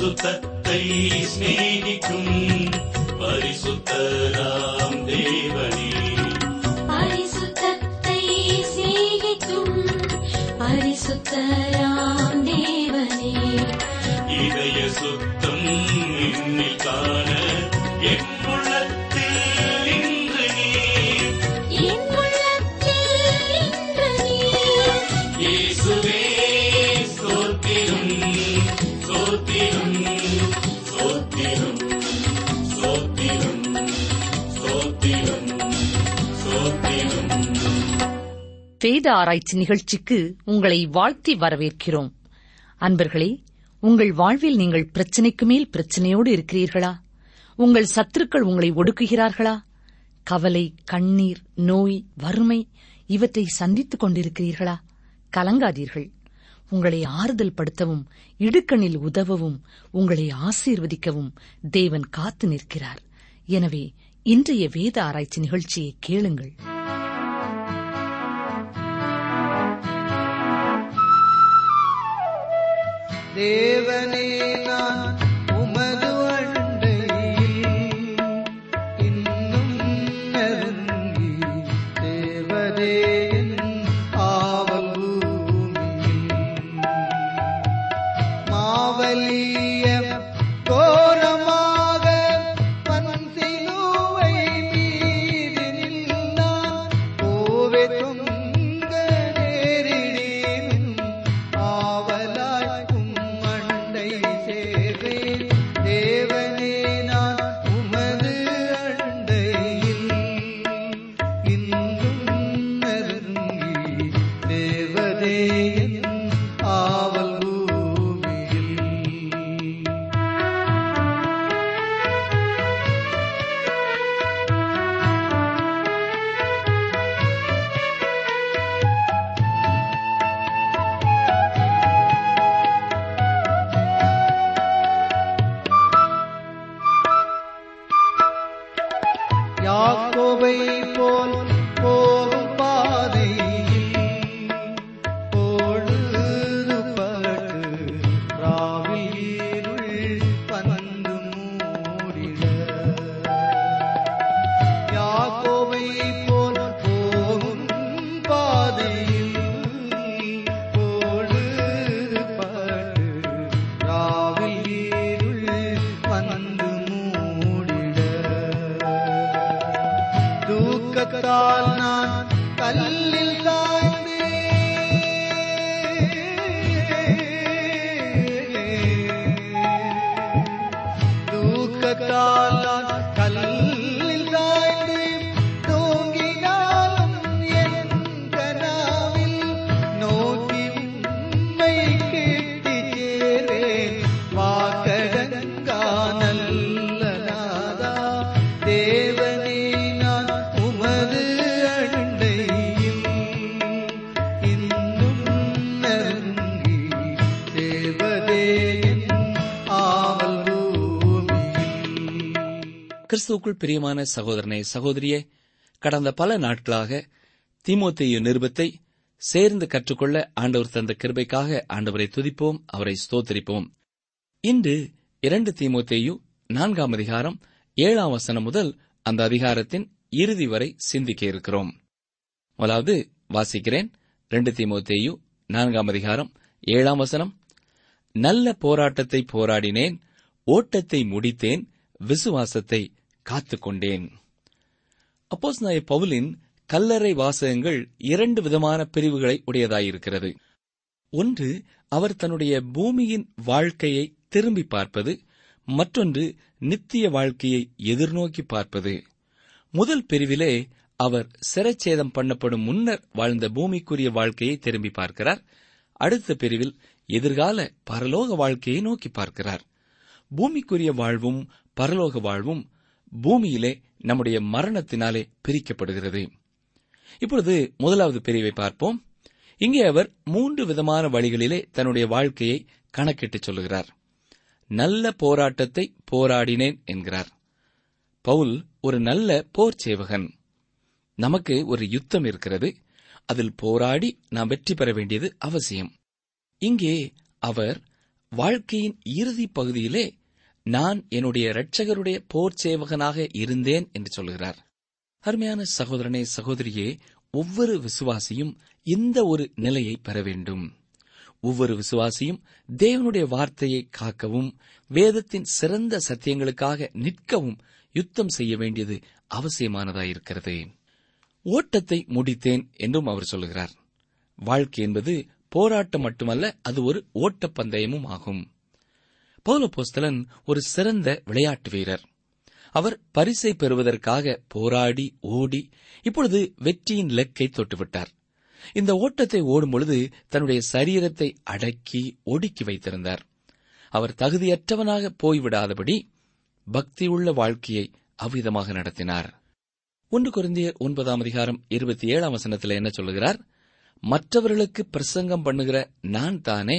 பரிசுத்தத்தை ஸ்நேகிக்கும் பரிசுத்தராம் தேவனே, பரிசுத்தத்தை ஸ்நேகிக்கும் பரிசுத்தராம் தேவனே. இதய சுத்தம் என்னில் காண வேத ஆராய்ச்சி நிகழ்ச்சிக்கு உங்களை வாழ்த்தி வரவேற்கிறோம். அன்பர்களே, உங்கள் வாழ்வில் நீங்கள் பிரச்சினைக்கு மேல் பிரச்சினையோடு இருக்கிறீர்களா? உங்கள் சத்துருக்கள் உங்களை ஒடுக்குகிறார்களா? கவலை, கண்ணீர், நோய், வறுமை இவற்றை சந்தித்துக் கொண்டிருக்கிறீர்களா? கலங்காதீர்கள். உங்களை ஆறுதல் படுத்தவும், இடுக்கணில் உதவவும், உங்களை ஆசீர்வதிக்கவும் தேவன் காத்து நிற்கிறார். எனவே இன்றைய வேத ஆராய்ச்சி நிகழ்ச்சியை கேளுங்கள். தேவனே, நான் உமது அண்டையில் இன்னும் நெருங்கி, தேவரே என் ஆவல் பூமியில், மாவலிய கோரமாக மன் சிலுவை மீதினில் நான் போவே துங்க நேரிடின் ஆவலாய் கிறிஸ்துவுக்குள் பிரியமான சகோதரனே, சகோதரியே, கடந்த பல நாட்களாக தீமோத்தேயு நிருபத்தை சேர்ந்து கற்றுக்கொள்ள ஆண்டவர் தந்த கிருபைக்காக ஆண்டவரை துதிப்போம், அவரை ஸ்தோத்திரிப்போம். இன்று 2 தீமோத்தேயு 4 அதிகாரம் 7 வசனம் முதல் அந்த அதிகாரத்தின் இறுதி வரை சிந்திக்க இருக்கிறோம். அதாவது வாசிக்கிறேன். 2 தீமோத்தேயு 4 அதிகாரம் 7 வசனம். நல்ல போராட்டத்தை போராடினேன், ஓட்டத்தை முடித்தேன், விசுவாசத்தை காத்துக்கொண்டேன். அப்போஸ்தலனாகிய பவுலின் கல்லறை வாசகங்கள் 2 விதமான பிரிவுகளை உடையதாயிருக்கிறது. ஒன்று, அவர் தன்னுடைய பூமியின் வாழ்க்கையை திரும்பி பார்ப்பது, மற்றொன்று நித்திய வாழ்க்கையை எதிர்நோக்கி பார்ப்பது. முதல் பிரிவிலே அவர் சிரச்சேதம் பண்ணப்படும் முன்னர் வாழ்ந்த பூமிக்குரிய வாழ்க்கையை திரும்பி பார்க்கிறார். அடுத்த பிரிவில் எதிர்கால பரலோக வாழ்க்கையை நோக்கி பார்க்கிறார். பூமிக்குரிய வாழ்வும் பரலோக வாழ்வும் பூமியிலே நம்முடைய மரணத்தினாலே பிரிக்கப்படுகிறது. இப்பொழுது முதலாவது பிரிவை பார்ப்போம். இங்கே அவர் 3 விதமான வழிகளிலே தன்னுடைய வாழ்க்கையை கணக்கிட்டு சொல்லுகிறார். நல்ல போராட்டத்தை போராடினேன் என்கிறார். பவுல் ஒரு நல்ல போர் சேவகன். நமக்கு ஒரு யுத்தம் இருக்கிறது, அதில் போராடி நாம் வெற்றி பெற வேண்டியது அவசியம். இங்கே அவர் வாழ்க்கையின் இறுதி பகுதியிலே நான் என்னுடைய இரட்சகருடைய போர் சேவகனாக இருந்தேன் என்று சொல்கிறார். அருமையான சகோதரனே சகோதரியே, ஒவ்வொரு விசுவாசியும் இந்த ஒரு நிலையை பெற வேண்டும். ஒவ்வொரு விசுவாசியும் தேவனுடைய வார்த்தையை காக்கவும் வேதத்தின் சிறந்த சத்தியங்களுக்காக நிற்கவும் யுத்தம் செய்ய வேண்டியது அவசியமானதாயிருக்கிறது. ஓட்டத்தை முடித்தேன் என்றும் அவர் சொல்கிறார். வாழ்க்கை என்பது போராட்டம் மட்டுமல்ல, அது ஒரு ஓட்டப்பந்தயமும் ஆகும். பவுலப்போஸ்தலன் ஒரு சிறந்த விளையாட்டு வீரர். அவர் பரிசை பெறுவதற்காக போராடி ஓடி இப்பொழுது வெற்றியின் இலக்கை தொட்டுவிட்டார். இந்த ஓட்டத்தை ஓடும்பொழுது தன்னுடைய சரீரத்தை அடக்கி ஒடுக்கி வைத்திருந்தார். அவர் தகுதியற்றவனாக போய்விடாதபடி பக்தியுள்ள வாழ்க்கையை அவ்விதமாக நடத்தினார். 1 கொரிந்தியர் 9:27 என்ன சொல்லுகிறார்? மற்றவர்களுக்கு பிரசங்கம் பண்ணுகிற நான் தானே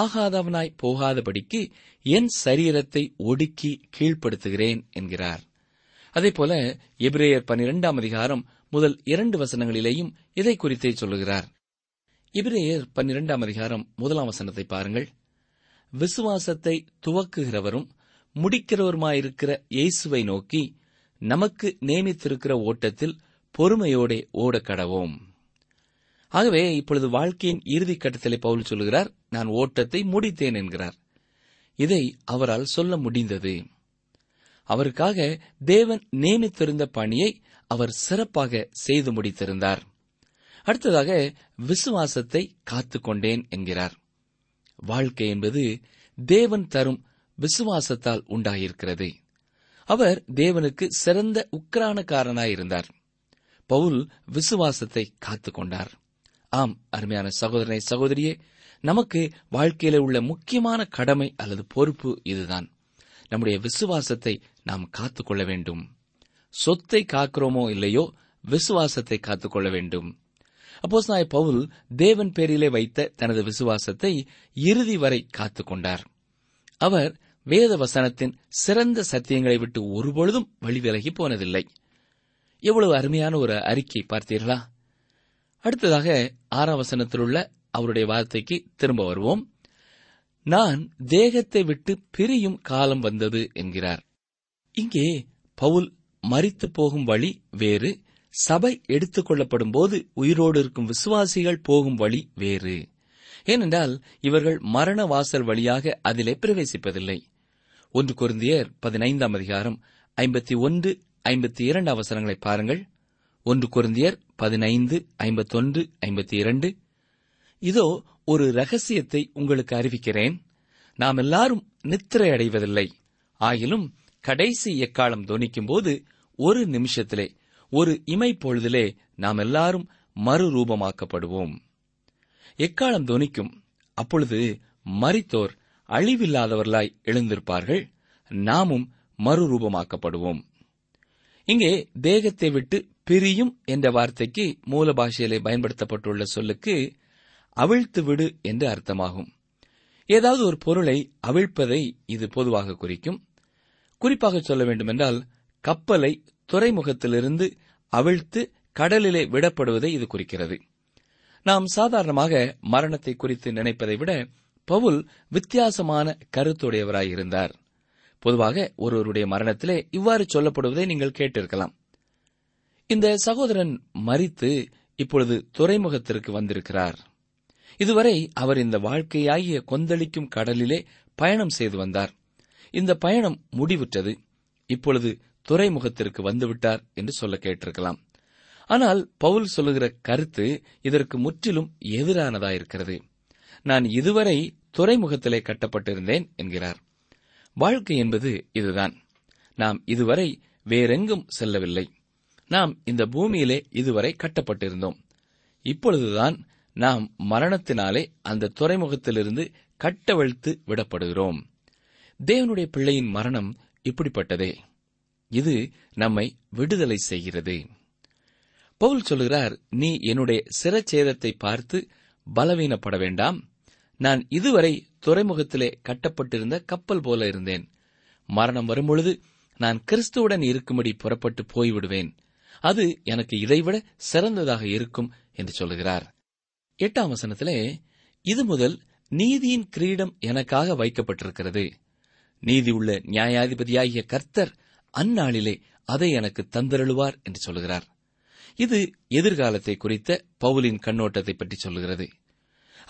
ஆகாதவனாய் போகாதபடிக்கு என் சரீரத்தை ஒடுக்கி கீழ்ப்படுத்துகிறேன் என்கிறார். அதேபோல எபிரேயர் 12:2 இதை குறித்தே சொல்லுகிறார். எபிரேயர் 12:1 பாருங்கள். விசுவாசத்தை துவக்குகிறவரும் முடிக்கிறவருமாயிருக்கிற இயேசுவை நோக்கி நமக்கு நியமித்திருக்கிற ஓட்டத்தில் பொறுமையோட ஓட கடவோம். ஆகவே இப்பொழுது வாழ்க்கையின் இறுதி கட்டத்திலே பவுல் சொல்கிறார், நான் ஓட்டத்தை முடித்தேன் என்கிறார். இதை அவரால் சொல்ல முடிந்தது. அவருக்காக தேவன் நியமித்திருந்த பணியை அவர் சிறப்பாக செய்து முடித்திருந்தார். அடுத்ததாக விசுவாசத்தை காத்துக்கொண்டேன் என்கிறார். வாழ்க்கை என்பது தேவன் தரும் விசுவாசத்தால் உண்டாயிருக்கிறது. அவர் தேவனுக்கு சிறந்த உக்கிரானக்காரனாயிருந்தார். பவுல் விசுவாசத்தை காத்துக்கொண்டார். ஆம், அருமையான சகோதரனை சகோதரியே, நமக்கு வாழ்க்கையில உள்ள முக்கியமான கடமை அல்லது பொறுப்பு இதுதான். நம்முடைய விசுவாசத்தை நாம் காத்துக்கொள்ள வேண்டும். சொத்தை காக்கிறோமோ இல்லையோ, விசுவாசத்தை காத்துக்கொள்ள வேண்டும். அப்போஸ்தலனாகிய பவுல் தேவன் பேரிலே வைத்த தனது விசுவாசத்தை இறுதி வரை காத்துக்கொண்டார். அவர் வேத வசனத்தின் சிறந்த சத்தியங்களை விட்டு ஒருபொழுதும் வழிவிலகி போனதில்லை. எவ்வளவு அருமையான ஒரு அறிக்கை பார்த்தீர்களா? அடுத்ததாக 6ஆம் வசனத்திலுள்ள அவருடைய வார்த்தைக்கு திரும்ப வருவோம். நான் தேகத்தை விட்டு பிரியும் காலம் வந்தது என்கிறார். இங்கே பவுல் மரித்து போகும் வழி வேறு, சபை எடுத்துக் கொள்ளப்படும் போது உயிரோடு இருக்கும் விசுவாசிகள் போகும் வழி வேறு. ஏனென்றால் இவர்கள் மரண வாசல் வழியாக அதிலே பிரவேசிப்பதில்லை. 1 கொரிந்தியர் 15:51-52 பாருங்கள். 1 கொரிந்தியர் 15:51-52 இதோ ஒரு ரகசியத்தை உங்களுக்கு அறிவிக்கிறேன். நாம் எல்லாரும் நித்திரை அடைவதில்லை, ஆயிலும் கடைசி எக்காலம் தொனிக்கும் போது ஒரு நிமிஷத்திலே, ஒரு இமைப்பொழுதிலே நாம் எல்லாரும் மறுரூபமாக்கப்படுவோம். எக்காலம் தொனிக்கும், அப்பொழுது மரித்தோர் அழிவில்லாதவர்களாய் எழுந்திருப்பார்கள், நாமும் மறுரூபமாக்கப்படுவோம். இங்கே தேகத்தை விட்டு பிரியும் என்ற வார்த்தைக்கு மூல பாஷையிலே பயன்படுத்தப்பட்டுள்ள சொல்லுக்கு அவிழ்த்து விடு என்று அர்த்தமாகும். ஏதாவது ஒரு பொருளை அவிழ்ப்பதை இது பொதுவாக குறிக்கும். குறிப்பாக சொல்ல வேண்டுமென்றால் கப்பலை துறைமுகத்திலிருந்து அவிழ்த்து கடலிலே விடப்படுவதை இது குறிக்கிறது. நாம் சாதாரணமாக மரணத்தை குறித்து நினைப்பதை விட பவுல் வித்தியாசமான கருத்துடையவராயிருந்தார். பொதுவாக ஒருவருடைய மரணத்திலே இவ்வாறு சொல்லப்படுவதை நீங்கள் கேட்டிருக்கலாம். இந்த சகோதரன் மரித்து இப்பொழுது துறைமுகத்திற்கு வந்திருக்கிறார். இதுவரை அவர் இந்த வாழ்க்கையாகிய கொந்தளிக்கும் கடலிலே பயணம் செய்து வந்தார். இந்த பயணம் முடிவுற்றது, இப்பொழுது துறைமுகத்திற்கு வந்துவிட்டார் என்று சொல்ல கேட்டிருக்கலாம். ஆனால் பவுல் சொல்லுகிற கருத்து இதற்கு முற்றிலும் எதிரானதாயிருக்கிறது. நான் இதுவரை துறைமுகத்திலே கட்டப்பட்டிருந்தேன் என்கிறார். வாழ்க்கை என்பது இதுதான். நாம் இதுவரை வேறெங்கும் செல்லவில்லை. நாம் இந்த பூமியிலே இதுவரை கட்டப்பட்டிருந்தோம். இப்பொழுதுதான் நாம் மரணத்தினாலே அந்த துறைமுகத்திலிருந்து கட்டவிழ்த்து விடப்படுகிறோம். தேவனுடைய பிள்ளையின் மரணம் இப்படிப்பட்டதே. இது நம்மை விடுதலை செய்கிறது. பவுல் சொல்கிறார், நீ என்னுடைய சிரச்சேதத்தை பார்த்து பலவீனப்பட வேண்டாம். நான் இதுவரை துறைமுகத்திலே கட்டப்பட்டிருந்த கப்பல் போல இருந்தேன். மரணம் வரும்பொழுது நான் கிறிஸ்துவுடன் இருக்கும்படி புறப்பட்டு போய்விடுவேன். அது எனக்கு இதைவிட சிறந்ததாக இருக்கும் என்று சொல்கிறார். 8ஆம் வசனத்திலே, இது முதல் நீதியின் கிரீடம் எனக்காக வைக்கப்பட்டிருக்கிறது. நீதியுள்ள நியாயாதிபதியாகிய கர்த்தர் அந்நாளிலே அதை எனக்கு தந்தருளுவார் என்று சொல்கிறார். இது எதிர்காலத்தை குறித்த பவுலின் கண்ணோட்டத்தை பற்றி சொல்கிறது.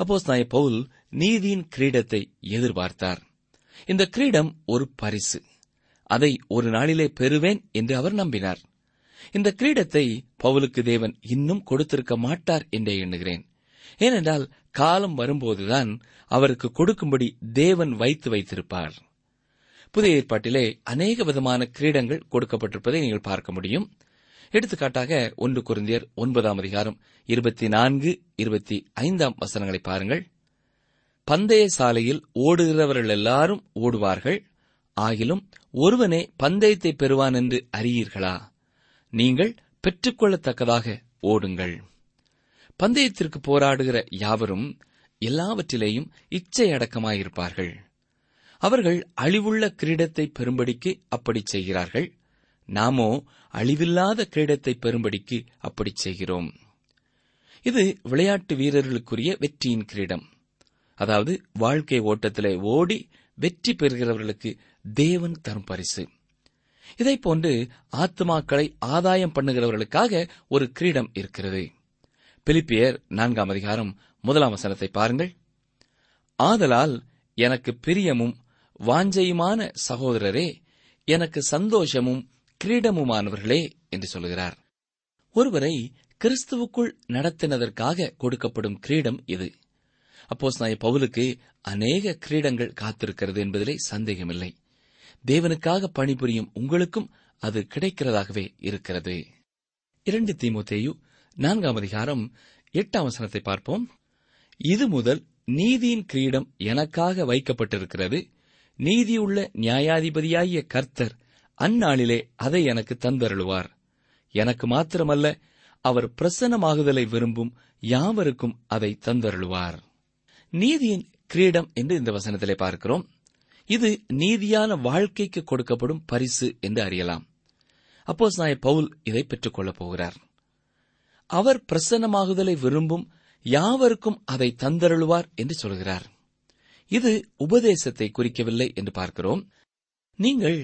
அப்போஸ்தலனாகிய பவுல் நீதியின் கிரீடத்தை எதிர்பார்த்தார். இந்த கிரீடம் ஒரு பரிசு, அதை ஒரு நாளிலே பெறுவேன் என்று அவர் நம்பினார். இந்த கிரீடத்தை பவுலுக்கு தேவன் இன்னும் கொடுத்திருக்க மாட்டார் என்றே எண்ணுகிறேன். ஏனென்றால் காலம் வரும்போதுதான் அவருக்கு கொடுக்கும்படி தேவன் வைத்திருப்பார். புதிய ஏற்பாட்டிலே அநேக விதமான கிரீடங்கள் கொடுக்கப்பட்டிருப்பதை நீங்கள் பார்க்க முடியும். எடுத்துக்காட்டாக 1 கொரிந்தியர் 9 அதிகாரம் 24, 25 வசனங்களை பாருங்கள். பந்தய சாலையில் ஓடுகிறவர்கள் எல்லாரும் ஓடுவார்கள், ஆகிலும் ஒருவனே பந்தயத்தை பெறுவான் என்று அறியீர்களா? நீங்கள் பெற்றுக்கொள்ளத்தக்கதாக ஓடுங்கள். பந்தயத்திற்கு போராடுகிற யாவரும் எல்லாவற்றிலேயும் இச்சையடக்கமாயிருப்பார்கள். அவர்கள் அழிவுள்ள கிரீடத்தை பெறும்படிக்கு அப்படி செய்கிறார்கள். நாமோ அழிவில்லாத கிரீடத்தை பெறும்படிக்கு அப்படி செய்கிறோம். இது விளையாட்டு வீரர்களுக்குரிய வெற்றியின் கிரீடம். அதாவது வாழ்க்கை ஓட்டத்திலே ஓடி வெற்றி பெறுகிறவர்களுக்கு தேவன் தரும் பரிசு. இதைப்போன்று ஆத்துமாக்களை ஆதாயம் பண்ணுகிறவர்களுக்காக ஒரு கிரீடம் இருக்கிறது. பிலிப்பியர் 4 அதிகாரம் 1 வசனத்தை பாருங்கள். ஆதலால் எனக்கு பிரியமும் வாஞ்சையுமான சகோதரரே, எனக்கு சந்தோஷமும் கிரீடமுமானவர்களே என்று சொல்கிறார். ஒருவரை கிறிஸ்துவுக்குள் நடத்தினதற்காக கொடுக்கப்படும் கிரீடம் இது. அப்போஸ்தலனாகிய பவுலுக்கு அநேக கிரீடங்கள் காத்திருக்கிறது என்பதிலே சந்தேகமில்லை. தேவனுக்காக பணிபுரியும் உங்களுக்கும் அது கிடைக்கிறதாகவே இருக்கிறது. 2 தீமோத்தேயு 4 அதிகாரம் 8 வசனத்தை பார்ப்போம். இது முதல் நீதியின் கிரீடம் எனக்காக வைக்கப்பட்டிருக்கிறது. நீதியுள்ள நியாயாதிபதியாகிய கர்த்தர் அந்நாளிலே அதை எனக்கு தந்தருளுவார். எனக்கு மாத்திரமல்ல, அவர் பிரசன்னமாகுதலை விரும்பும் யாவருக்கும் அதை தந்தருளுவார். நீதியின் கிரீடம் என்று இந்த வசனத்திலே பார்க்கிறோம். இது நீதியான வாழ்க்கைக்கு கொடுக்கப்படும் பரிசு என்று அறியலாம். அப்போஸ்தலனாகிய பவுல் இதை பெற்றுக்கொள்ளப் போகிறார். அவர் பிரசன்னமாகுதலை விரும்பும் யாவருக்கும் அதை தந்தருளுவார் என்று சொல்கிறார். இது உபதேசத்தை குறிக்கவில்லை என்று பார்க்கிறோம். நீங்கள்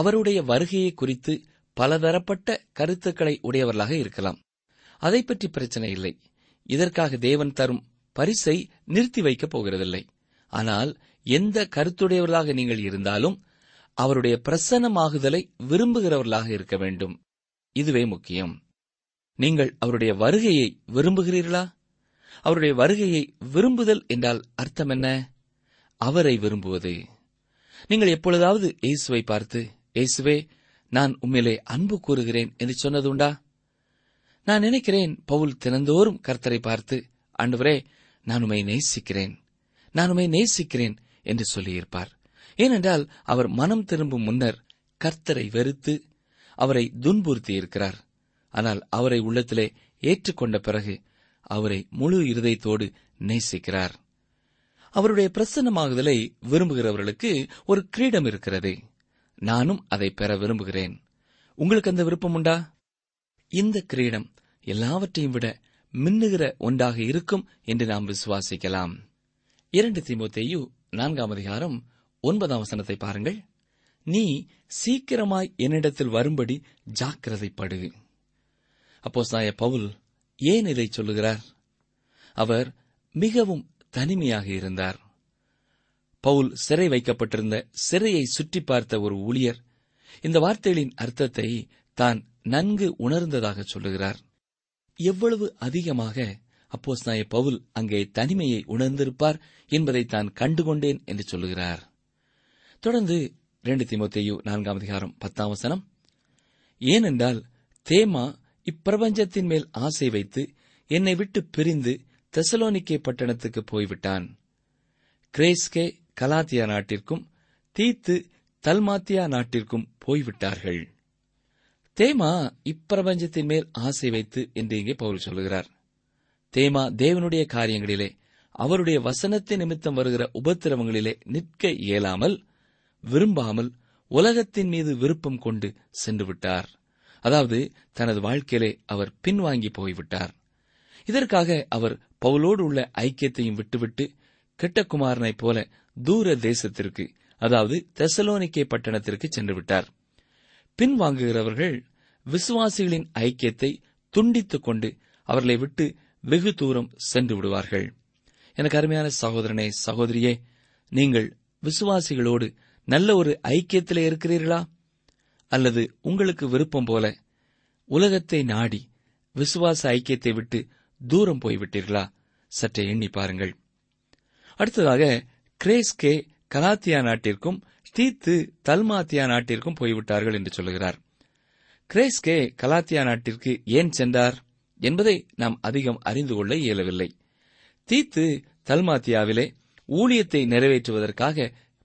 அவருடைய வருகையை குறித்து பலதரப்பட்ட கருத்துக்களை உடையவர்களாக இருக்கலாம். அதை பற்றி பிரச்சனை இல்லை. இதற்காக தேவன் தரும் பரிசை நிறுத்தி வைக்கப் போகிறதில்லை. ஆனால் எந்த கருத்துடையவர்களாக நீங்கள் இருந்தாலும் அவருடைய பிரசன்னமாகுதலை விரும்புகிறவர்களாக இருக்க வேண்டும். இதுவே முக்கியம். நீங்கள் அவருடைய வருகையை விரும்புகிறீர்களா? அவருடைய வருகையை விரும்புதல் என்றால் அர்த்தம் என்ன? அவரை விரும்புவது. நீங்கள் எப்பொழுதாவது இயேசுவை பார்த்து, இயேசுவே, நான் உம்மிலே அன்பு கூறுகிறேன் என்று சொன்னதுண்டா? நான் நினைக்கிறேன் பவுல் தினந்தோறும் கர்த்தரை பார்த்து, ஆண்டவரே, நான் உம்மை நேசிக்கிறேன், நான் உம்மை நேசிக்கிறேன் என்று சொல்லியிருப்பார். ஏனென்றால் அவர் மனம் திரும்பும் முன்னர் கர்த்தரை வெறுத்து அவரை துன்புறுத்தியிருக்கிறார். ஆனால் அவரை உள்ளத்திலே ஏற்றுக்கொண்ட பிறகு அவரை முழு இருதயத்தோடு நேசிக்கிறார். அவருடைய பிரசன்னமாகுதலை விரும்புகிறவர்களுக்கு ஒரு கிரீடம் இருக்கிறது. நானும் அதை பெற விரும்புகிறேன். உங்களுக்கு அந்த விருப்பம் உண்டா? இந்த கிரீடம் எல்லாவற்றையும் விட மின்னுகிற ஒன்றாக இருக்கும் என்று நாம் விசுவாசிக்கலாம். 2 தீமோத்தேயு 4 அதிகாரம் 9 வசனத்தை பாருங்கள். நீ சீக்கிரமாய் என்னிடத்தில் வரும்படி ஜாக்கிரதைப்படு. அப்போஸ்தலனாகிய பவுல் ஏன் இதை சொல்லுகிறார்? அவர் மிகவும் தனிமையாக இருந்தார். பவுல் சிறை வைக்கப்பட்டிருந்த சிறையை சுற்றி பார்த்த ஒரு ஊழியர் இந்த வார்த்தைகளின் அர்த்தத்தை தான் நன்கு உணர்ந்ததாக சொல்லுகிறார். எவ்வளவு அதிகமாக அப்போஸ்தலனாகிய பவுல் அங்கே தனிமையை உணர்ந்திருப்பார் என்பதை தான் கண்டுகொண்டேன் என்று சொல்லுகிறார். தொடர்ந்து 2 தீமோத்தேயு 4 அதிகாரம் 10 வசனம். ஏனென்றால் தேமா இப்பிரபஞ்சத்தின் மேல் ஆசை வைத்து என்னை விட்டு பிரிந்து தெசலோனிக்கே பட்டணத்துக்கு போய்விட்டான். கிரேஸ்கே கலாத்தியா நாட்டிற்கும் தீத்து தல்மாத்தியா நாட்டிற்கும் போய்விட்டார்கள். தேமா இப்பிரபஞ்சத்தின் மேல் ஆசை வைத்து என்று இங்கே பவுல் சொல்கிறார். தேமா தேவனுடைய காரியங்களிலே, அவருடைய வசனத்தை நிமித்தம் வருகிற உபத்திரவங்களிலே நிற்க இயலாமல், விரும்பாமல் உலகத்தின் மீது விருப்பம் கொண்டு சென்றுவிட்டார். அதாவது தனது வாழ்க்கையிலே அவர் பின்வாங்கி போய்விட்டார். இதற்காக அவர் பவுலோடு உள்ள ஐக்கியத்தையும் விட்டுவிட்டு கிட்டக்குமாரனைப் போல தூர தேசத்திற்கு, அதாவது தெசலோனிக்கே பட்டணத்திற்கு சென்று விட்டார். பின்வாங்குகிறவர்கள் விசுவாசிகளின் ஐக்கியத்தை துண்டித்துக் கொண்டு அவர்களை விட்டு வெகு தூரம் சென்று விடுவார்கள். எனக்கு அருமையான சகோதரனே, சகோதரியே, நீங்கள் விசுவாசிகளோடு நல்ல ஒரு ஐக்கியத்திலே இருக்கிறீர்களா? அல்லது உங்களுக்கு விருப்பம் போல உலகத்தை நாடி விசுவாச ஐக்கியத்தை விட்டு தூரம் போய்விட்டீர்களா? சற்றே எண்ணி பாருங்கள். அடுத்ததாக கிரேஸ்கே கலாத்தியா நாட்டிற்கும் தீத்து தல்மாத்தியா நாட்டிற்கும் போய்விட்டார்கள் என்று சொல்கிறார். கிரேஸ்கே கலாத்தியா நாட்டிற்கு ஏன் சென்றார் என்பதை நாம் அதிகம் அறிந்து கொள்ள இயலவில்லை. தீத்து தல்மாத்தியாவிலே ஊழியத்தை நிறைவேற்றுவதற்காக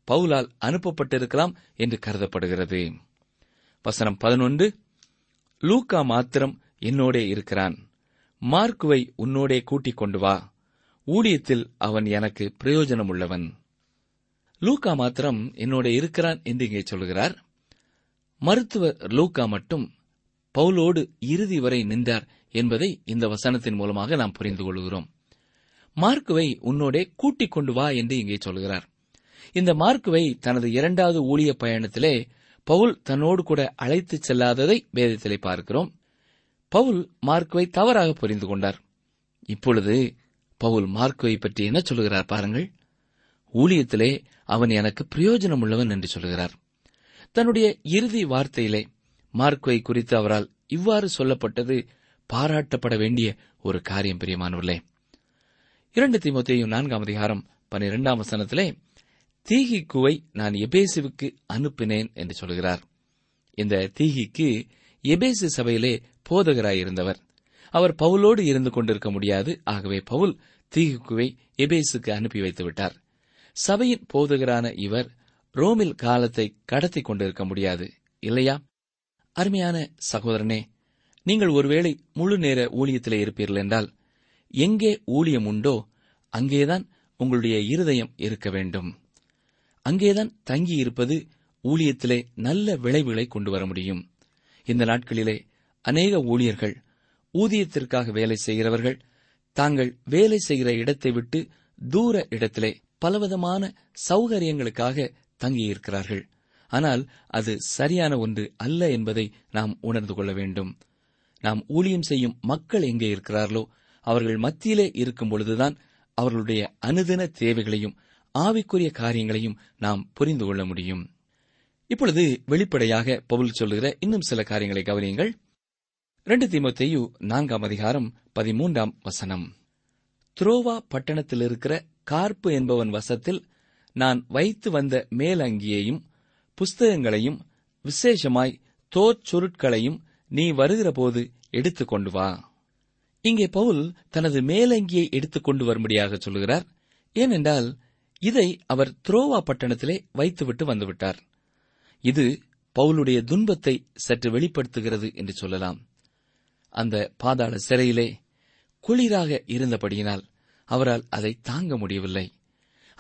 பவுலால் அனுப்பப்பட்டிருக்கலாம் என்று கருதப்படுகிறது. வசனம் 11, லூக்கா மாத்திரம் என்னோடே இருக்கிறான், மார்க்குவை உன்னோடே கூட்டிக் கொண்டு வா, ஊழியத்தில் அவன் எனக்கு பிரயோஜனம் உள்ளவன். லூக்கா மாத்திரம் என்னோட இருக்கிறான் என்று இங்கே சொல்கிறார். மருத்துவர் லூக்கா மட்டும் பவுலோடு இறுதி வரை நின்றார் என்பதை இந்த வசனத்தின் மூலமாக நாம் புரிந்து கொள்கிறோம். மார்க்குவை உன்னோடே கூட்டிக் கொண்டு வா என்று இங்கே சொல்கிறார். இந்த மார்க்குவை தனது இரண்டாவது ஊழிய பயணத்திலே பவுல் தன்னோடு கூட அழைத்துச் செல்லாததை வேதத்திலே பார்க்கிறோம். பவுல் மார்க்குவை தவறாக புரிந்து கொண்டார். இப்பொழுது பவுல் மார்க்குவை பற்றி என்ன சொல்கிறார் பாருங்கள். ஊழியத்திலே அவன் எனக்கு பிரயோஜனம் உள்ளவன் என்று சொல்கிறார். தன்னுடைய இறுதி வார்த்தையிலே மார்க்குவை குறித்து அவரால் இவ்வாறு சொல்லப்பட்டது பாராட்டப்பட வேண்டிய ஒரு காரியம் பிரியமானவர்களே. 2 தீமோத்தேயு 4:12 தீகிக்குவை நான் எபேசுவுக்கு அனுப்பினேன் என்று சொல்கிறார். இந்த தீகிக்கு எபேசு சபையிலே போதகராயிருந்தவர். அவர் பவுலோடு இருந்து கொண்டிருக்க முடியாது. ஆகவே பவுல் தீகிக்குவை எபேசுக்கு அனுப்பி வைத்துவிட்டார். சபையின் போதகரான இவர் ரோமில் காலத்தை கடத்தி கொண்டிருக்க முடியாது, இல்லையா? அருமையான சகோதரனே, நீங்கள் ஒருவேளை முழு நேர ஊழியத்திலே இருப்பீர்கள் என்றால் எங்கே ஊழியம் உண்டோ அங்கேதான் உங்களுடைய இருதயம் இருக்க வேண்டும். அங்கேதான் தங்கியிருப்பது ஊழியத்திலே நல்ல விளைவுகளை கொண்டு வர முடியும். இந்த நாட்களிலே அநேக ஊழியர்கள் ஊதியத்திற்காக வேலை செய்கிறவர்கள் தாங்கள் வேலை செய்கிற இடத்தை விட்டு தூர இடத்திலே பலவிதமான சௌகரியங்களுக்காக தங்கியிருக்கிறார்கள். ஆனால் அது சரியான ஒன்று அல்ல என்பதை நாம் உணர்ந்து கொள்ள வேண்டும். நாம் ஊழியம் செய்யும் மக்கள் எங்கே இருக்கிறார்களோ அவர்கள் மத்தியிலே இருக்கும் பொழுதுதான் அவர்களுடைய அனுதின தேவைகளையும் ஆவிக்குரிய காரியங்களையும் நாம் புரிந்து கொள்ள முடியும். இப்பொழுது வெளிப்படையாக பவுல் சொல்லுகிற இன்னும் சில காரியங்களை கவனியுங்கள். 2 தீமோத்தேயு 4:13 துரோவா பட்டணத்தில் இருக்கிற கார்ப்பு என்பவன் வசத்தில் நான் வைத்து வந்த மேலங்கியையும் புஸ்தகங்களையும் விசேஷமாய் தோற்சுருட்களையும் நீ வருகிறபோது எடுத்துக்கொண்டு வா. இங்கே பவுல் தனது மேலங்கியை எடுத்துக்கொண்டு வரும்படியாக சொல்கிறார். ஏனென்றால் இதை அவர் துரோவா பட்டணத்திலே வைத்துவிட்டு வந்துவிட்டார். இது பவுலுடைய துன்பத்தை சற்று வெளிப்படுத்துகிறது என்று சொல்லலாம். அந்த பாதாள சிறையிலே குளிராக இருந்தபடியினால் அவரால் அதை தாங்க முடியவில்லை.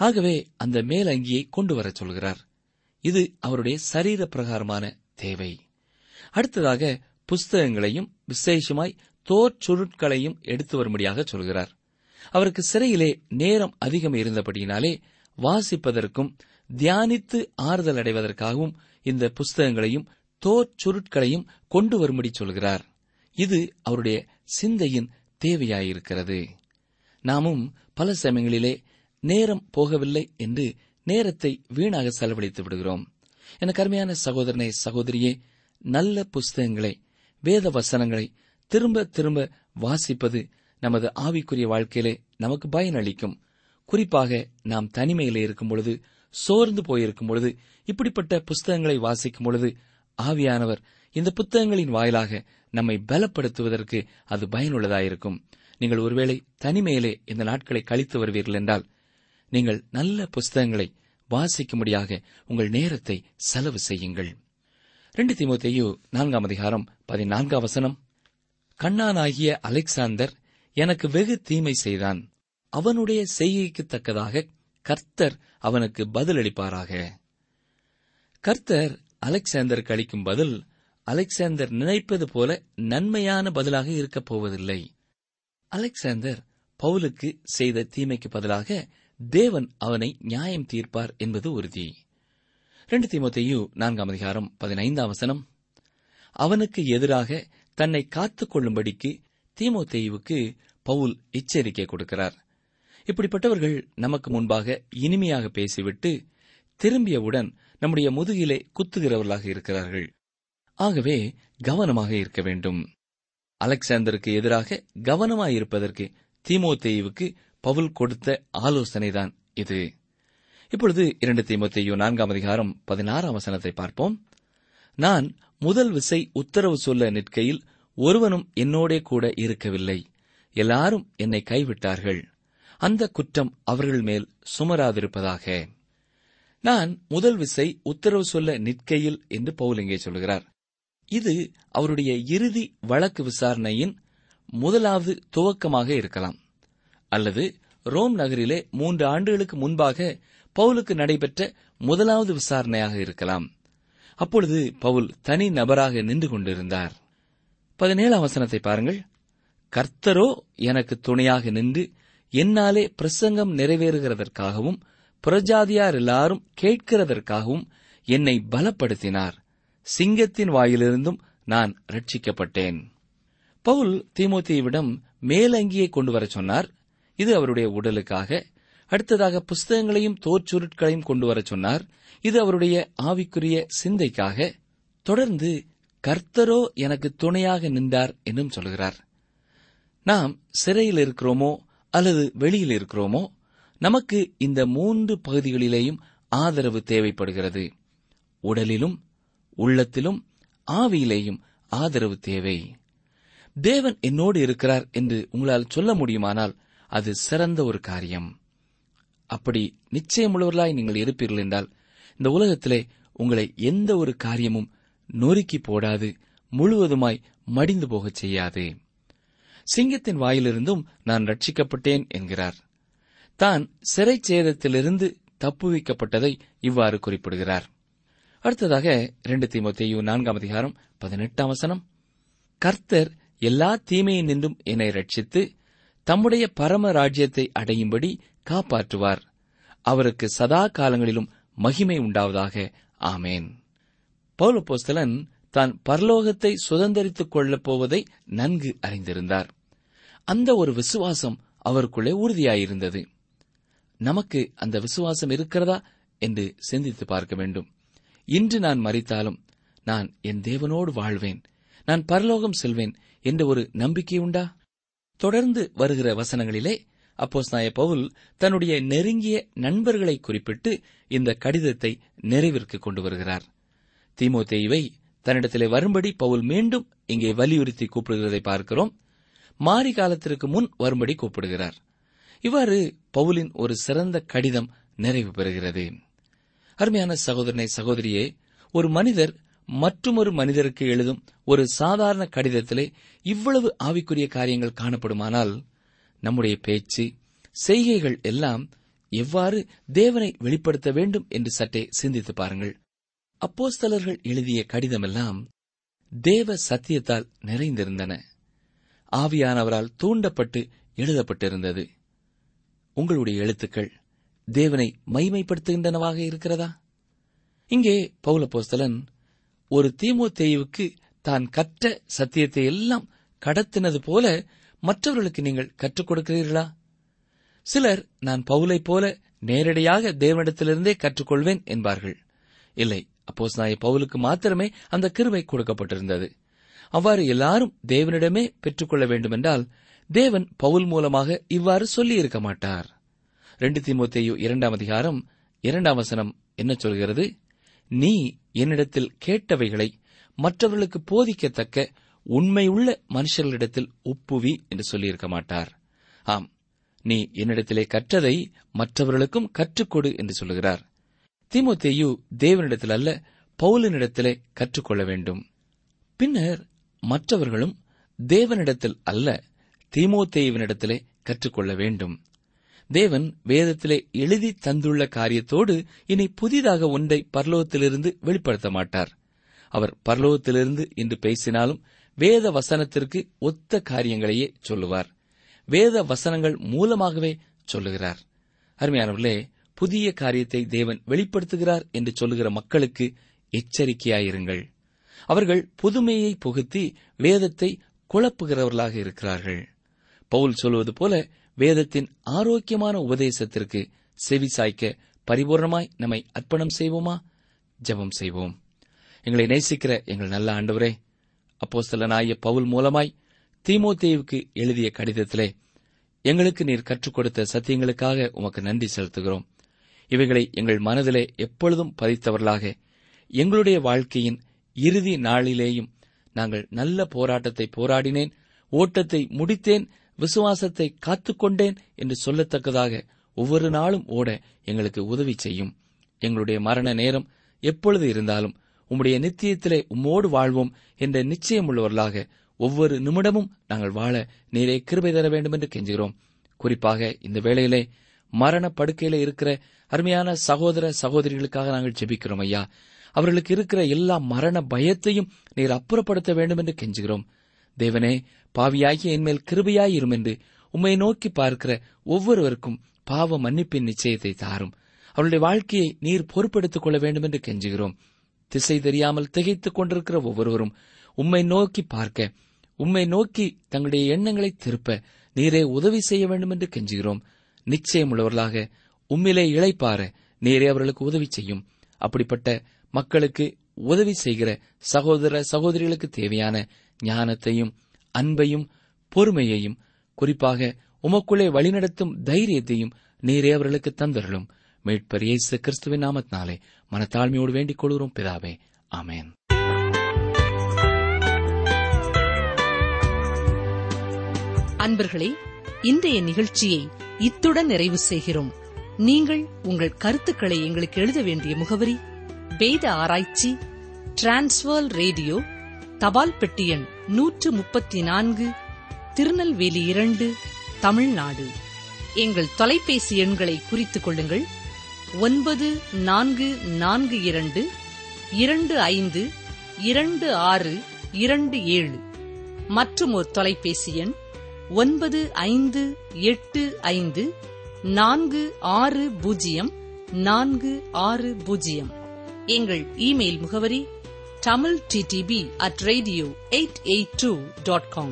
ஆகவே அந்த மேலங்கியை கொண்டு வர சொல்கிறார். இது அவருடைய சரீர பிரகாரமான தேவை. அடுத்ததாக புஸ்தகங்களையும் விசேஷமாய் தோற்சுருட்களையும் எடுத்து வரும்படியாக சொல்கிறார். அவருக்கு சிறையிலே நேரம் அதிகம் இருந்தபடியினாலே வாசிப்பதற்கும் தியானித்து ஆறுதல் அடைவதற்காகவும் இந்த புஸ்தகங்களையும் தோற்சுருட்களையும் கொண்டு வரும்படி சொல்கிறார். இது அவருடைய சிந்தையின் தேவையாயிருக்கிறது. நாமும் பல சமயங்களிலே நேரம் போகவில்லை என்று நேரத்தை வீணாக செலவழித்து விடுகிறோம். எனக்கு அருமையான சகோதரனே, சகோதரியே, நல்ல புஸ்தகங்களை, வேத வசனங்களை திரும்ப திரும்ப வாசிப்பது நமது ஆவிக்குரிய வாழ்க்கையிலே நமக்கு பயனளிக்கும். குறிப்பாக நாம் தனிமையிலே இருக்கும் பொழுது, சோர்ந்து போயிருக்கும் பொழுது, இப்படிப்பட்ட புஸ்தகங்களை வாசிக்கும் பொழுது ஆவியானவர் இந்த புத்தகங்களின் வாயிலாக நம்மை பலப்படுத்துவதற்கு அது பயனுள்ளதாயிருக்கும். நீங்கள் ஒருவேளை தனிமையிலே இந்த நாட்களை கழித்து வருவீர்கள் என்றால் நீங்கள் நல்ல புஸ்தகங்களை வாசிக்கும்படியாக உங்கள் நேரத்தை செலவு செய்யுங்கள். 2 தீமோத்தேயு 4:14 கண்ணானாகிய அலெக்சாந்தர் எனக்கு வெகு தீமை செய்தான். அவனுடைய செய்கைக்கு தக்கதாக கர்த்தர் அவனுக்கு பதிலளிப்பாராக. கர்த்தர் அலெக்சாந்தருக்கு அளிக்கும் பதில் அலெக்சாந்தர் நினைப்பது போல நன்மையான பதிலாக இருக்கப் போவதில்லை. அலெக்சாந்தர் பவுலுக்கு செய்த தீமைக்கு பதிலாக தேவன் அவனை நியாயம் தீர்ப்பார் என்பது உறுதி. 2 தீமோத்தேயு 4:15 அவனுக்கு எதிராக தன்னை காத்துக் கொள்ளும்படிக்கு தீமோத்தேயுவுக்கு பவுல் எச்சரிக்கை கொடுக்கிறார். இப்படிப்பட்டவர்கள் நமக்கு முன்பாக இனிமையாக பேசிவிட்டு திரும்பியவுடன் நம்முடைய முதுகிலே குத்துகிறவர்களாக இருக்கிறார்கள். ஆகவே கவனமாக இருக்க வேண்டும். அலெக்சாந்தருக்கு எதிராக கவனமாயிருப்பதற்கு தீமோத்தேயுவுக்கு பவுல் கொடுத்த ஆலோசனைதான் இது. இப்பொழுது 2 தீமோத்தேயு 4:16 பார்ப்போம். நான் முதல் விசை உத்தரவு சொல்ல நிற்கையில் ஒருவனும் என்னோடே கூட இருக்கவில்லை, எல்லாரும் என்னை கைவிட்டார்கள், அந்த குற்றம் அவர்கள் மேல் சுமராதிருப்பதாக. நான் முதல் விசை உத்தரவு சொல்ல நிற்கையில் என்று பவுல் இங்கே சொல்கிறார். இது அவருடைய இறுதி வழக்கு விசாரணையின் முதலாவது துவக்கமாக இருக்கலாம், அல்லது ரோம் நகரிலே 3 ஆண்டுகளுக்கு முன்பாக பவுலுக்கு நடைபெற்ற முதலாவது விசாரணையாக இருக்கலாம். அப்பொழுது பவுல் தனி நபராக நின்று கொண்டிருந்தார். 17 பாருங்கள். கர்த்தரோ எனக்கு துணையாக நின்று என்னாலே பிரசங்கம் நிறைவேறுகிறதற்காகவும் புறஜாதியார் எல்லாரும் கேட்கிறதற்காகவும் என்னை பலப்படுத்தினார், சிங்கத்தின் வாயிலிருந்தும் நான் ரட்சிக்கப்பட்டேன். பவுல் தீமோத்தேயுவிடம் மேலங்கியை கொண்டு வர சொன்னார், இது அவருடைய உடலுக்காக. அடுத்ததாக புஸ்தகங்களையும் தோற்சுருட்களையும் கொண்டு வர சொன்னார், இது அவருடைய ஆவிக்குரிய சிந்தைக்காக. தொடர்ந்து கர்த்தரோ எனக்கு துணையாக நின்றார் என்றும் சொல்கிறார். நாம் சிறையில் இருக்கிறோமோ அல்லது வெளியில் இருக்கிறோமோ, நமக்கு இந்த 3 பகுதிகளிலேயும் ஆதரவு தேவைப்படுகிறது. உடலிலும் உள்ளத்திலும் ஆவியிலேயும் ஆதரவு தேவை. தேவன் என்னோடு இருக்கிறார் என்று உங்களால் சொல்ல முடியுமானால் அது சிறந்த ஒரு காரியம். அப்படி நிச்சயமுள்ளவர்களாய் நீங்கள் இருப்பீர்கள் என்றால் இந்த உலகத்திலே உங்களை எந்த ஒரு காரியமும் நொறுக்கி போடாது, முழுவதுமாய் மடிந்து போகச் செய்யாது. சிங்கத்தின் வாயிலிருந்தும் நான் ரட்சிக்கப்பட்டேன் என்கிறார். தான் சிறைச்சேதத்திலிருந்து தப்புவிக்கப்பட்டதை இவ்வாறு குறிப்பிடுகிறார். அடுத்ததாக 2 தீமோத்தேயு 4:18 கர்த்தர் எல்லா தீமையின் நின்றும் என்னை ரட்சித்து தம்முடைய பரம ராஜ்யத்தை அடையும்படி காப்பாற்றுவார், அவருக்கு சதா காலங்களிலும் மகிமை உண்டாவதாக, ஆமேன். பவுலப்போஸ்தலன் தான் பரலோகத்தை சுதந்தரித்துக் கொள்ளப் போவதை நன்கு அறிந்திருந்தார். அந்த ஒரு விசுவாசம் அவருக்குள்ளே உறுதியாயிருந்தது. நமக்கு அந்த விசுவாசம் இருக்கிறதா என்று சிந்தித்து பார்க்க வேண்டும். இன்று நான் மரித்தாலும் நான் என் தேவனோடு வாழ்வேன், நான் பரலோகம் செல்வேன் என்ற ஒரு நம்பிக்கை உண்டா? தொடர்ந்து வருகிற வசனங்களிலே அப்போஸ்தலனாகிய பவுல் தன்னுடைய நெருங்கிய நண்பர்களை குறிப்பிட்டு இந்த கடிதத்தை நிறைவிற்கு கொண்டு வருகிறார். தீமோத்தேயுவை தன்னிடத்திலே வரும்படி பவுல் மீண்டும் இங்கே வலியுறுத்தி கூப்பிடுகிறதை பார்க்கிறோம். மாறி காலத்திற்கு முன் வரும்படி கூப்பிடுகிறார். இவ்வாறு பவுலின் ஒரு சிறந்த கடிதம் நிறைவு பெறுகிறது. அருமையான சகோதரனை சகோதரியே, ஒரு மனிதர் மற்றொரு மனிதருக்கு எழுதும் ஒரு சாதாரண கடிதத்திலே இவ்வளவு ஆவிக்குரிய காரியங்கள் காணப்படுமானால் நம்முடைய பேச்சு செய்கைகள் எல்லாம் எவ்வாறு தேவனை வெளிப்படுத்த வேண்டும் என்று சற்றே சிந்தித்து பாருங்கள். அப்போஸ்தலர்கள் எழுதிய கடிதமெல்லாம் தேவ சத்தியத்தால் நிறைந்திருந்தன, ஆவியானவரால் தூண்டப்பட்டு எழுதப்பட்டிருந்தது. உங்களுடைய எழுத்துக்கள் தேவனை மகிமைப்படுத்துகின்றனவாக இருக்கிறதா? இங்கே பவுலப்போஸ்தலன் ஒரு தீமோத்தேயுவுக்கு தான் கற்ற சத்தியத்தை எல்லாம் கடத்தினது போல மற்றவர்களுக்கு நீங்கள் கற்றுக் கொடுக்கிறீர்களா? சிலர் நான் பவுலைப் போல நேரடியாக தேவனிடத்திலிருந்தே கற்றுக்கொள்வேன் என்பார்கள். இல்லை, அப்போஸ்தலனாகிய பவுலுக்கு மாத்திரமே அந்த கிருபை கொடுக்கப்பட்டிருந்தது. அவ்வாறு எல்லாரும் தேவனிடமே பெற்றுக்கொள்ள வேண்டுமென்றால் தேவன் பவுல் மூலமாக இவ்வாறு சொல்லியிருக்க மாட்டார். 2 தீமோத்தேயு 2:2 என்ன சொல்கிறது? நீ என்னிடத்தில் கேட்டவைகளை மற்றவர்களுக்கு போதிக்கத்தக்க உண்மையுள்ள மனுஷர்களிடத்தில் ஒப்புவி என்று சொல்லியிருக்க மாட்டார். ஆம், நீ என்னிடத்திலே கற்றதை மற்றவர்களுக்கும் கற்றுக்கொடு என்று சொல்லுகிறார். தீமோத்தேயு தேவனிடத்தில் அல்ல, பவுலினிடத்திலே கற்றுக்கொள்ள வேண்டும். பின்னர் மற்றவர்களும் தேவனிடத்தில் அல்ல, தீமோத்தேயுவினிடத்திலே கற்றுக்கொள்ள வேண்டும். தேவன் வேதத்திலே எழுதி தந்துள்ள காரியத்தோடு இனி புதிதாக ஒன்றை பரலோகத்திலிருந்து வெளிப்படுத்த மாட்டார். அவர் பரலோகத்திலிருந்து என்று பேசினாலும் வேத வசனத்திற்கு ஒத்த காரியங்களையே சொல்லுவார், வேத வசனங்கள் மூலமாகவே சொல்லுகிறார். அருமையானவர்களே, புதிய காரியத்தை தேவன் வெளிப்படுத்துகிறார் என்று சொல்லுகிற மக்களுக்கு எச்சரிக்கையாயிருங்கள். அவர்கள் புதுமையை புகுத்தி வேதத்தை குழப்புகிறவர்களாக இருக்கிறார்கள். பவுல் சொல்வது போல வேதத்தின் ஆரோக்கியமான உபதேசத்திற்கு செவி சாய்க்க பரிபூர்ணமாய் நம்மை அர்ப்பணம் செய்வோமா? ஜெபம் செய்வோம். எங்களை நேசிக்கிற எங்கள் நல்ல ஆண்டவரே, அப்போஸ்தலனாகிய பவுல் மூலமாய் தீமோத்தேயுக்கு எழுதிய கடிதத்திலே எங்களுக்கு நீர் கற்றுக் கொடுத்த சத்தியங்களுக்காக உமக்கு நன்றி செலுத்துகிறோம். இவைகளை எங்கள் மனதிலே எப்பொழுதும் பதித்தவர்களாக எங்களுடைய வாழ்க்கையின் இறுதி நாளிலேயும் நாங்கள் நல்ல போராட்டத்தை போராடினேன், ஓட்டத்தை முடித்தேன், விசுவாசத்தை காத்துக்கொண்டேன் என்று சொல்லத்தக்கதாக ஒவ்வொரு நாளும் ஓட எங்களுக்கு உதவி செய்யும். எங்களுடைய மரண நேரம் எப்பொழுது இருந்தாலும் உம்முடைய நித்தியத்திலே உம்மோடு வாழ்வோம் என்ற நிச்சயம் உள்ளவர்களாக ஒவ்வொரு நிமிடமும் நாங்கள் வாழ நீரே கிருபை தர வேண்டும் என்று கெஞ்சுகிறோம். குறிப்பாக இந்த வேளையிலே மரண படுக்கையிலே இருக்கிற அருமையான சகோதர சகோதரிகளுக்காக நாங்கள் ஜெபிக்கிறோம் ஐயா. அவர்களுக்கு இருக்கிற எல்லா மரண பயத்தையும் நீர் அப்புறப்படுத்த வேண்டும் என்று கெஞ்சுகிறோம். தேவனே, பாவியாகிய என்மேல் கிருபையாயிரும் என்று உம்மை நோக்கி பார்க்கிற ஒவ்வொருவருக்கும் பாவ மன்னிப்பின் நிச்சயத்தை தாரும். அவருடைய வாழ்க்கையை நீர் பொறுப்பெடுத்துக் கொள்ள வேண்டும் என்று கெஞ்சுகிறோம். திசை தெரியாமல் திகைத்துக் கொண்டிருக்கிற ஒவ்வொருவரும் உம்மை நோக்கி பார்க்க, உம்மை நோக்கி தங்களுடைய எண்ணங்களை திருப்ப நீரே உதவி செய்ய வேண்டும் என்று கெஞ்சுகிறோம். நிச்சயம் உள்ளவர்களாக உம்மிலே இளைப்பாற நீரே அவர்களுக்கு உதவி செய்யும். அப்படிப்பட்ட மக்களுக்கு உதவி செய்கிற சகோதர சகோதரிகளுக்கு தேவையான ஞானத்தையும் அன்பையும் பொறுமையையும், குறிப்பாக உமக்குள்ளே வழிநடத்தும் தைரியத்தையும் நீரே அவர்களுக்கு தந்தருளும். மீட்பர் இயேசு கிறிஸ்துவின் நாமத்தினாலே மனத்தாழ்மையோடு வேண்டிக் கொள்கிறோம் பிதாவே, ஆமென். அன்பர்களே, இன்றைய நிகழ்ச்சியை இத்துடன் நிறைவு செய்கிறோம். நீங்கள் உங்கள் கருத்துக்களை எங்களுக்கு எழுத வேண்டிய முகவரி: வேத ஆராய்ச்சி, டிரான்ஸ்வர்ல் ரேடியோ, தபால் பெட்டி எண் 134, திருநெல்வேலி 2, தமிழ்நாடு. எங்கள் தொலைபேசி எண்களை குறித்துக் கொள்ளுங்கள்: 9442252627 மற்றும் ஒரு தொலைபேசி எண் 9585460460. எங்கள் இமெயில் முகவரி tamilttb@radio882.com.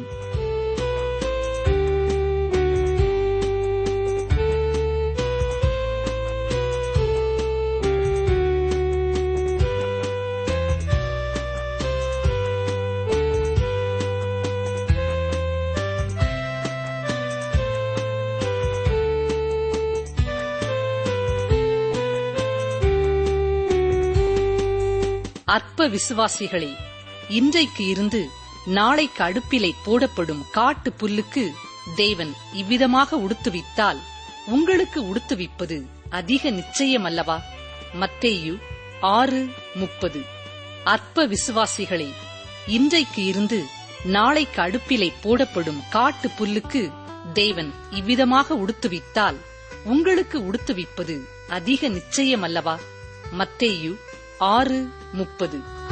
அற்ப விசுவாசிகளே, இன்றைக்கு இருந்து நாளைக்கு அடுப்பிலை போடப்படும் காட்டு புல்லுக்கு தேவன் இவ்விதமாக உடுத்துவித்தால் உங்களுக்கு உடுத்துவிப்பது அதிக நிச்சயம் அல்லவா? மத்தேயு 6:30. அற்ப விசுவாசிகளே, இன்றைக்கு இருந்து நாளைக்கு அடுப்பிலை போடப்படும் காட்டு புல்லுக்கு தேவன் இவ்விதமாக உடுத்துவித்தால் உங்களுக்கு உடுத்துவிப்பது அதிக நிச்சயம் அல்லவா? மத்தேயு 6:30.